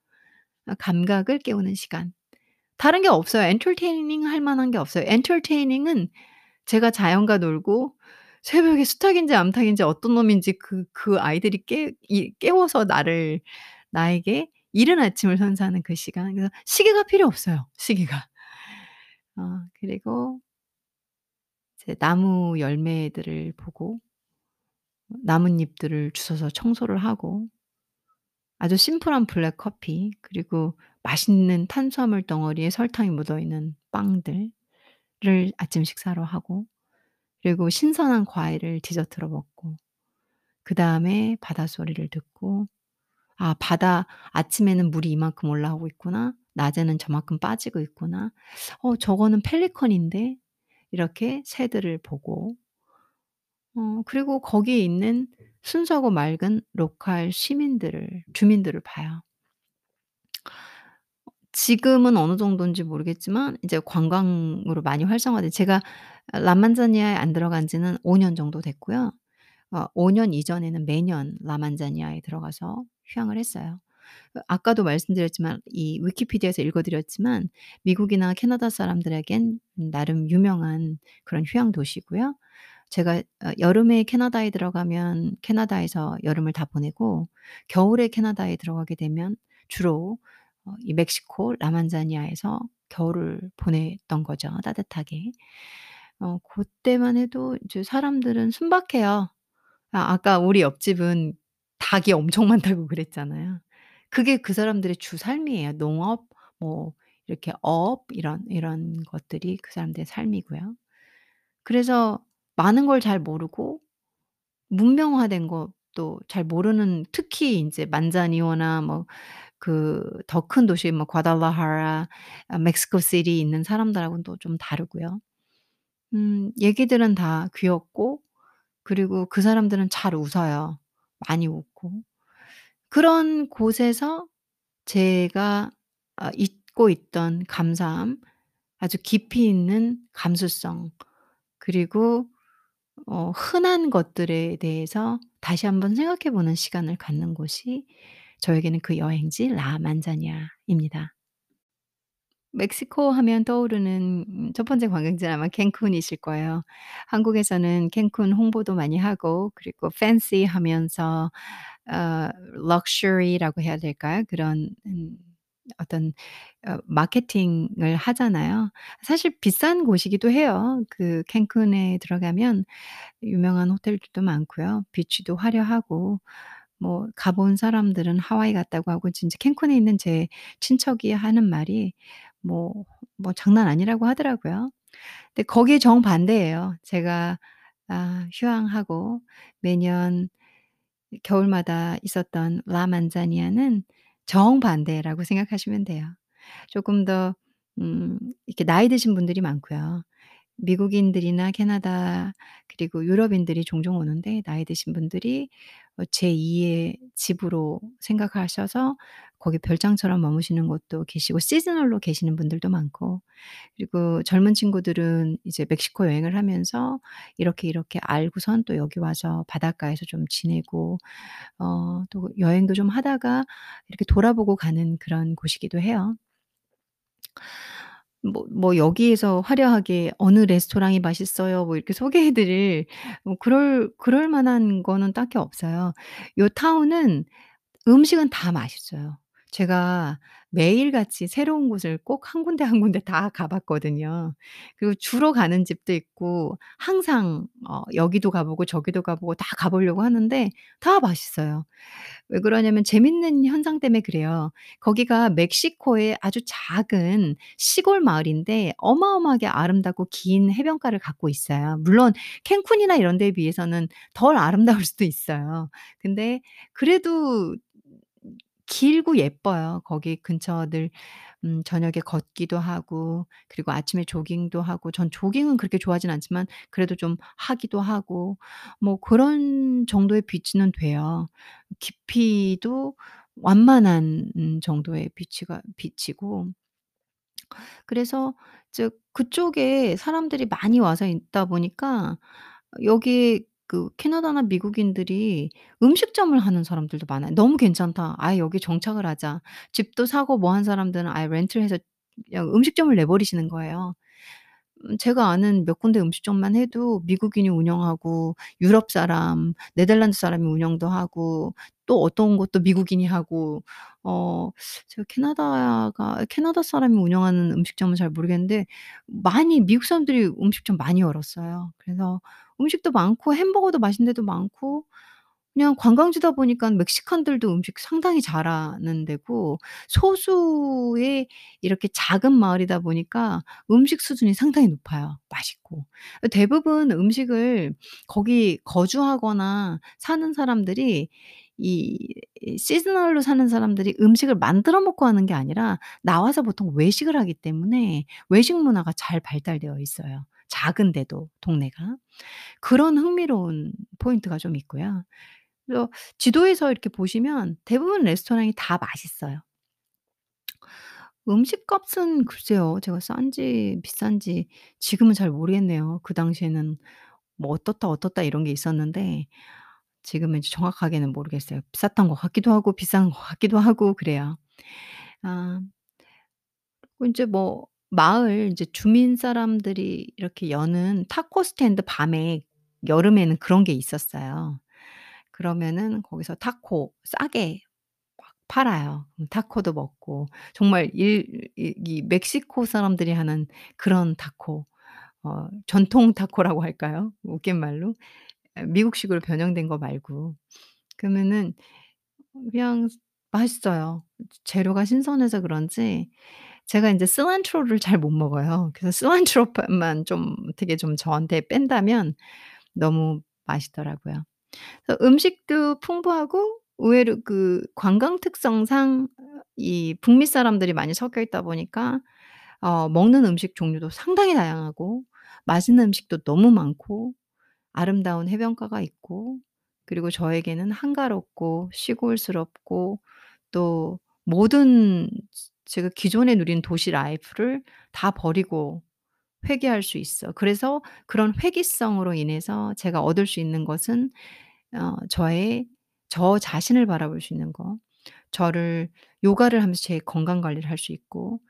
감각을 깨우는 시간. 다른 게 없어요. 엔터테이닝 할 만한 게 없어요. 엔터테이닝은 제가 자연과 놀고 새벽에 수탉인지 암탉인지 어떤 놈인지 그, 그 아이들이 깨, 이, 깨워서 나를, 나에게 이른 아침을 선사하는 그 시간. 그래서 시계가 필요 없어요. 시계가. 어, 그리고 이제 나무 열매들을 보고 나뭇잎들을 주워서 청소를 하고, 아주 심플한 블랙 커피, 그리고 맛있는 탄수화물 덩어리에 설탕이 묻어있는 빵들을 아침 식사로 하고, 그리고 신선한 과일을 디저트로 먹고, 그 다음에 바다 소리를 듣고, 아, 바다, 아침에는 물이 이만큼 올라오고 있구나. 낮에는 저만큼 빠지고 있구나. 어, 저거는 펠리컨인데. 이렇게 새들을 보고, 어, 그리고 거기에 있는 순수하고 맑은 로컬 시민들을, 주민들을 봐요. 지금은 어느 정도인지 모르겠지만, 이제 관광으로 많이 활성화돼. 제가 라만자니아에 안 들어간 지는 오 년 정도 됐고요. 어, 오 년 이전에는 매년 라만자니아에 들어가서 휴양을 했어요. 아까도 말씀드렸지만, 이 위키피디아에서 읽어드렸지만, 미국이나 캐나다 사람들에겐 나름 유명한 그런 휴양 도시고요. 제가 여름에 캐나다에 들어가면 캐나다에서 여름을 다 보내고, 겨울에 캐나다에 들어가게 되면 주로 이 멕시코 라만자니아에서 겨울을 보냈던 거죠. 따뜻하게. 어, 그때만 해도 이제 사람들은 순박해요. 아, 아까 우리 옆집은 닭이 엄청 많다고 그랬잖아요. 그게 그 사람들의 주 삶이에요. 농업, 뭐 이렇게 업 이런 이런 것들이 그 사람들의 삶이고요. 그래서 많은 걸 잘 모르고 문명화된 것도 잘 모르는, 특히 이제 만자니오나 뭐 그 더 큰 도시 뭐 과달라하라, 멕시코 시티 있는 사람들하고는 또 좀 다르고요. 음, 얘기들은 다 귀엽고, 그리고 그 사람들은 잘 웃어요. 많이 웃고. 그런 곳에서 제가 잊고 있던 감사함, 아주 깊이 있는 감수성, 그리고 어, 흔한 것들에 대해서 다시 한번 생각해보는 시간을 갖는 곳이 저에게는 그 여행지 라만자냐입니다. 멕시코 하면 떠오르는 첫 번째 관광지는 아마 캔쿤이실 거예요. 한국에서는 캔쿤 홍보도 많이 하고, 그리고 fancy 하면서 어, luxury라고 해야 될까요? 그런 음, 어떤 어, 마케팅을 하잖아요. 사실 비싼 곳이기도 해요. 그 캔쿤에 들어가면 유명한 호텔들도 많고요. 비치도 화려하고, 뭐 가본 사람들은 하와이 갔다고 하고, 진짜 캔쿤에 있는 제 친척이 하는 말이 뭐, 뭐 장난 아니라고 하더라고요. 근데 거기에 정반대예요. 제가 아, 휴양하고 매년 겨울마다 있었던 라만자니아는 정반대라고 생각하시면 돼요. 조금 더 음, 이렇게 나이 드신 분들이 많고요. 미국인들이나 캐나다 그리고 유럽인들이 종종 오는데 나이 드신 분들이 어 제이의 집으로 생각하셔서 거기 별장처럼 머무시는 곳도 계시고 시즈널로 계시는 분들도 많고 그리고 젊은 친구들은 이제 멕시코 여행을 하면서 이렇게 이렇게 알고선 또 여기 와서 바닷가에서 좀 지내고 어 또 여행도 좀 하다가 이렇게 돌아보고 가는 그런 곳이기도 해요. 뭐, 뭐 여기에서 화려하게 어느 레스토랑이 맛있어요. 뭐 이렇게 소개해 드릴 뭐 그럴 그럴 만한 거는 딱히 없어요. 요 타운은 음식은 다 맛있어요. 제가 매일같이 새로운 곳을 꼭 한 군데 한 군데 다 가 봤거든요. 그리고 주로 가는 집도 있고 항상 어 여기도 가 보고 저기도 가 보고 다 가 보려고 하는데 다 맛있어요. 왜 그러냐면 재밌는 현상 때문에 그래요. 거기가 멕시코의 아주 작은 시골 마을인데 어마어마하게 아름답고 긴 해변가를 갖고 있어요. 물론 캔쿤이나 이런 데에 비해서는 덜 아름다울 수도 있어요. 근데 그래도 길고 예뻐요. 거기 근처 늘 음 저녁에 걷기도 하고 그리고 아침에 조깅도 하고 전 조깅은 그렇게 좋아하진 않지만 그래도 좀 하기도 하고 뭐 그런 정도의 비치는 돼요. 깊이도 완만한 음 정도의 비치가 비치고 그래서 이제 그쪽에 사람들이 많이 와서 있다 보니까 여기 그 캐나다나 미국인들이 음식점을 하는 사람들도 많아요. "너무 괜찮다. 아예 여기 정착을 하자." 집도 사고 뭐 한 사람들은 아예 렌트를 해서 그냥 음식점을 내버리시는 거예요. 음 제가 아는 몇 군데 음식점만 해도 미국인이 운영하고 유럽 사람, 네덜란드 사람이 운영도 하고 또 어떤 곳도 미국인이 하고 어 제가 캐나다가 캐나다 사람이 운영하는 음식점은 잘 모르겠는데 많이 미국 사람들이 음식점 많이 열었어요. 그래서 음식도 많고 햄버거도 맛있는 데도 많고 그냥 관광지다 보니까 멕시칸들도 음식 상당히 잘하는 데고 소수의 이렇게 작은 마을이다 보니까 음식 수준이 상당히 높아요. 맛있고. 대부분 음식을 거기 거주하거나 사는 사람들이 이 시즈널로 사는 사람들이 음식을 만들어 먹고 하는 게 아니라 나와서 보통 외식을 하기 때문에 외식 문화가 잘 발달되어 있어요. 작은데도 동네가. 그런 흥미로운 포인트가 좀 있고요. 그래서 지도에서 이렇게 보시면 대부분 레스토랑이 다 맛있어요. 음식값은 글쎄요. 제가 싼지 비싼지 지금은 잘 모르겠네요. 그 당시에는 뭐 어떻다 어떻다 이런 게 있었는데 지금은 이제 정확하게는 모르겠어요. 비쌌던 것 같기도 하고 비싼 것 같기도 하고 그래요. 아 그리고 인제 뭐 마을 이제 주민 사람들이 이렇게 여는 타코 스탠드 밤에 여름에는 그런 게 있었어요. 그러면은 거기서 타코 싸게 막 팔아요. 그럼 타코도 먹고 정말 일 이 이 멕시코 사람들이 하는 그런 타코 어 전통 타코라고 할까요? 웃긴 말로. 예 미국식으로 변형된 거 말고. 그러면은 그냥 맛있어요. 재료가 신선해서 그런지 제가 인제 실란트로를 잘 못 먹어요. 그래서 실란트로만 좀 어떻게 좀 저한테 뺀다면 너무 맛있더라고요. 그래서 음식도 풍부하고 의외로 그 관광 특성상 이 북미 사람들이 많이 섞여 있다 보니까 어 먹는 음식 종류도 상당히 다양하고 맛있는 음식도 너무 많고 아름다운 해변가가 있고 그리고 저에게는 한가롭고 시골스럽고 또 모든 제가 기존에 누린 도시 라이프를 다 버리고 회귀할 수 있어. 그래서 그런 회귀성으로 인해서 제가 얻을 수 있는 것은 어 저의 저 자신을 바라볼 수 있는 거. 저를 요가를 하면서 제 건강 관리를 할 수 있고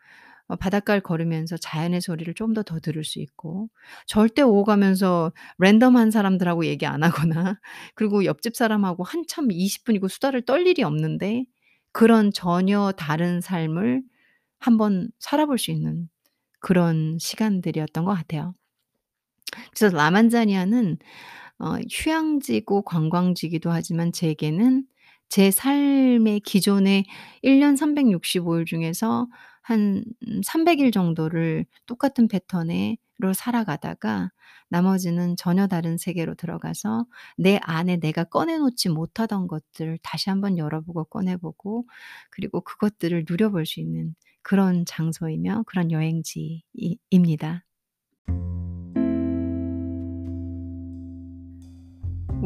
어 바닷가를 걸으면서 자연의 소리를 좀 더 더 들을 수 있고 절대 오고 가면서 랜덤한 사람들하고 얘기 안 하거나 그리고 옆집 사람하고 한참 이십 분이고 수다를 떨 일이 없는데 그런 전혀 다른 삶을 한번 살아볼 수 있는 그런 시간들이었던 것 같아요. 그래서 라만자니아는 어 휴양지고 관광지이기도 하지만 제게는 제 삶의 기존의 일 년 삼백육십오 일 중에서 한 삼백 일 정도를 똑같은 패턴의 로 살아가다가 나머지는 전혀 다른 세계로 들어가서 내 안에 내가 꺼내놓지 못하던 것들을 다시 한번 열어보고 꺼내보고 그리고 그것들을 누려볼 수 있는 그런 장소이며 그런 여행지입니다.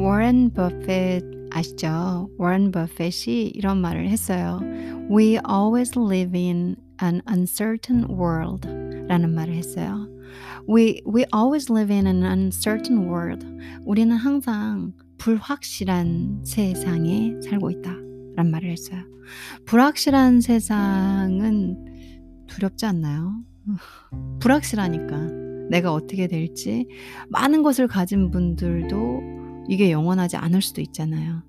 워런 버핏 아시죠? 워런 버핏이 이런 말을 했어요. We always live in an uncertain world 라는 말을 했어요. We, we always live in an uncertain world. 우리는 항상 불확실한 세상에 살고 있다 라는 말을 했어요. 불확실한 세상은 두렵지 않나요? 불확실하니까. 내가 어떻게 될지, 많은 것을 가진 분들도 이게 영원하지 않을 수도 있잖아요.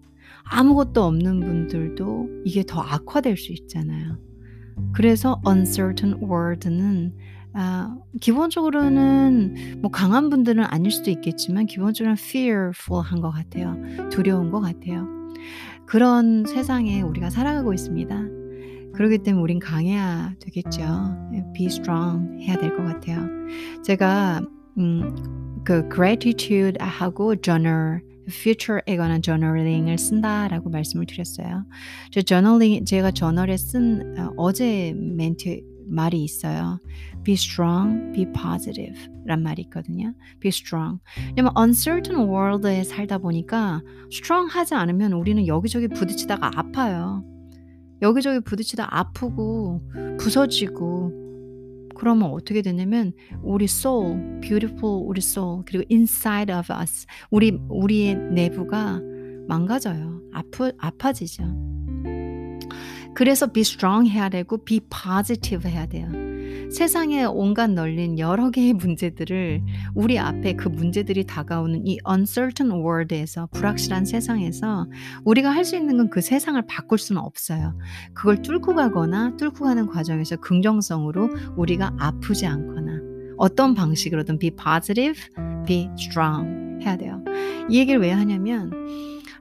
아무것도 없는 분들도 이게 더 악화될 수 있잖아요. 그래서 uncertain word는 아, 기본적으로는 뭐 강한 분들은 아닐 수도 있겠지만 기본적으로는 fearful한 것 같아요. 두려운 것 같아요. 그런 세상에 우리가 살아가고 있습니다. 그렇기 때문에 우린 강해야 되겠죠. Be strong 해야 될 것 같아요. 제가 음, 그 gratitude 하고 journal, future에 관한 journaling을 쓴다라고 말씀을 드렸어요. 저 journaling 제가 저널에 쓴 어, 어제 멘트 말이 있어요. Be strong, be positive 란 말이 있거든요. Be strong. 왜냐면 uncertain world에 살다 보니까 strong하지 않으면 우리는 여기저기 부딪히다가 아파요. 여기저기 부딪히다 아프고 부서지고 그러면 어떻게 되냐면 우리 soul, beautiful 우리 soul 그리고 inside of us 우리, 우리의 내부가 망가져요. 아프, 아파지죠. 그래서 be strong 해야 되고 be positive 해야 돼요. 세상에 온갖 널린 여러 개의 문제들을 우리 앞에 그 문제들이 다가오는 이 uncertain world에서 불확실한 세상에서 우리가 할 수 있는 건 그 세상을 바꿀 수는 없어요. 그걸 뚫고 가거나 뚫고 가는 과정에서 긍정성으로 우리가 아프지 않거나 어떤 방식으로든 be positive, be strong 해야 돼요. 이 얘기를 왜 하냐면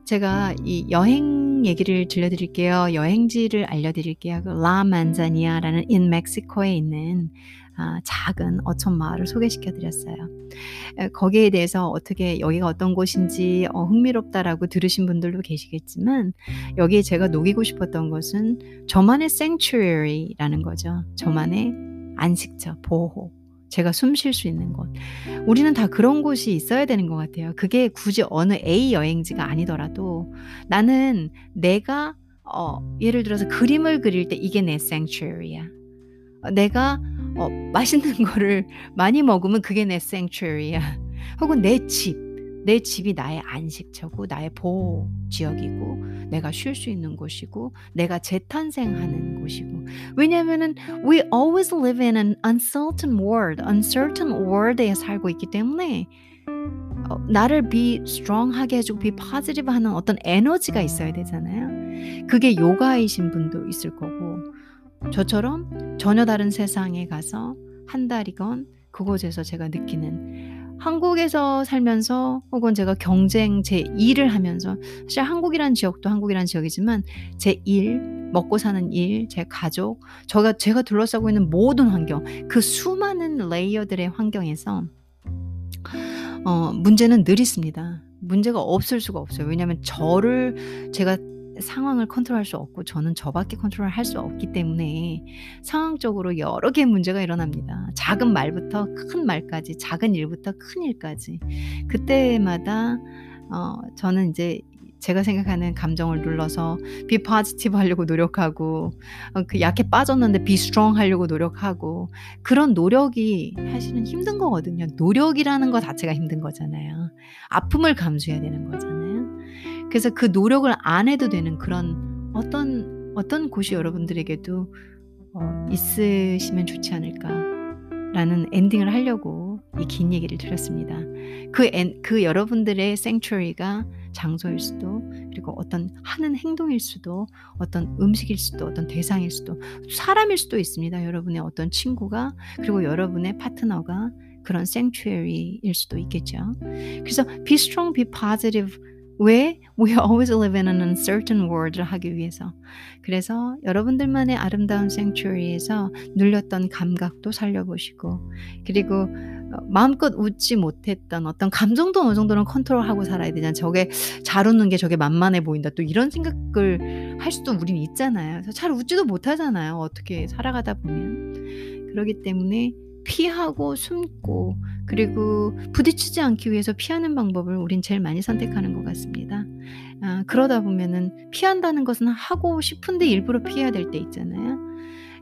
제가 이 여행 얘기를 들려드릴게요. 여행지를 알려드릴게요. La Manzanilla라는 in 멕시코에 있는 아, 작은 어촌 마을을 소개시켜드렸어요. 거기에 대해서 어떻게 여기가 어떤 곳인지 어, 흥미롭다라고 들으신 분들도 계시겠지만 여기에 제가 녹이고 싶었던 것은 저만의 sanctuary라는 거죠. 저만의 안식처, 보호. 제가 숨 쉴 수 있는 곳. 우리는 다 그런 곳이 있어야 되는 것 같아요. 그게 굳이 어느 A 여행지가 아니더라도 나는 내가 어, 예를 들어서 그림을 그릴 때 이게 내 sanctuary야. 내가 어, 맛있는 거를 많이 먹으면 그게 내 sanctuary야. 혹은 내 집. 내 집이 나의 안식처고 나의 보호 지역이고 내가 쉴 수 있는 곳이고 내가 재탄생하는 곳이고 왜냐면은 we always live in an uncertain world, uncertain world에 살고 있기 때문에 어, 나를 be strong하게 해주고 be positive 하는 어떤 에너지가 있어야 되잖아요. 그게 요가이신 분도 있을 거고 저처럼 전혀 다른 세상에 가서 한 달이건 그곳에서 제가 느끼는 한국에서 살면서 혹은 제가 경쟁, 제 일을 하면서 사실 한국이란 지역도 한국이란 지역이지만 제 일, 먹고 사는 일, 제 가족, 제가, 제가 둘러싸고 있는 모든 환경, 그 수많은 레이어들의 환경에서 어, 문제는 늘 있습니다. 문제가 없을 수가 없어요. 왜냐하면 저를 제가 상황을 컨트롤할 수 없고 저는 저밖에 컨트롤할 수 없기 때문에 상황적으로 여러 개의 문제가 일어납니다. 작은 말부터 큰 말까지, 작은 일부터 큰 일까지. 그때마다 어, 저는 이제 제가 생각하는 감정을 눌러서 be positive 하려고 노력하고 어, 그 약해 빠졌는데 be strong 하려고 노력하고 그런 노력이 사실은 힘든 거거든요. 노력이라는 거 자체가 힘든 거잖아요. 아픔을 감수해야 되는 거잖아요. 그래서 그 노력을 안 해도 되는 그런 어떤 어떤 곳이 여러분들에게도 어, 있으시면 좋지 않을까라는 엔딩을 하려고 이 긴 얘기를 드렸습니다. 그, 엔, 그 여러분들의 sanctuary가 장소일 수도 그리고 어떤 하는 행동일 수도 어떤 음식일 수도 어떤 대상일 수도 사람일 수도 있습니다. 여러분의 어떤 친구가 그리고 여러분의 파트너가 그런 sanctuary일 수도 있겠죠. 그래서 be strong, be positive 왜? We always live in an uncertain world를 하기 위해서. 그래서 여러분들만의 아름다운 sanctuary에서 눌렸던 감각도 살려보시고 그리고 마음껏 웃지 못했던 어떤 감정도 어느 정도는 컨트롤하고 살아야 되잖아요. 저게 잘 웃는 게 저게 만만해 보인다. 또 이런 생각을 할 수도 우린 있잖아요. 그래서 잘 웃지도 못하잖아요. 어떻게 살아가다 보면. 그렇기 때문에 피하고 숨고 그리고 부딪히지 않기 위해서 피하는 방법을 우린 제일 많이 선택하는 것 같습니다. 아, 그러다 보면은 피한다는 것은 하고 싶은데 일부러 피해야 될 때 있잖아요.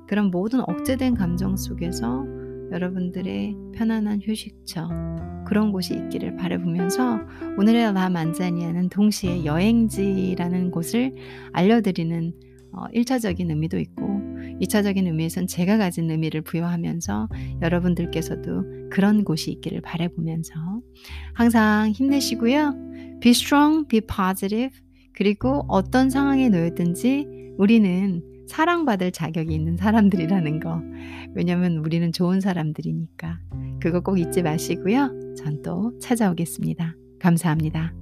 그런 모든 억제된 감정 속에서 여러분들의 편안한 휴식처, 그런 곳이 있기를 바라보면서 오늘의 라 만자니아는 동시에 여행지라는 곳을 알려드리는 어, 일 차적인 의미도 있고 이 차적인 의미에선 제가 가진 의미를 부여하면서 여러분들께서도 그런 곳이 있기를 바라보면서 항상 힘내시고요. Be strong, be positive. 그리고 어떤 상황에 놓였든지 우리는 사랑받을 자격이 있는 사람들이라는 거. 왜냐면 우리는 좋은 사람들이니까. 그거 꼭 잊지 마시고요. 전 또 찾아오겠습니다. 감사합니다.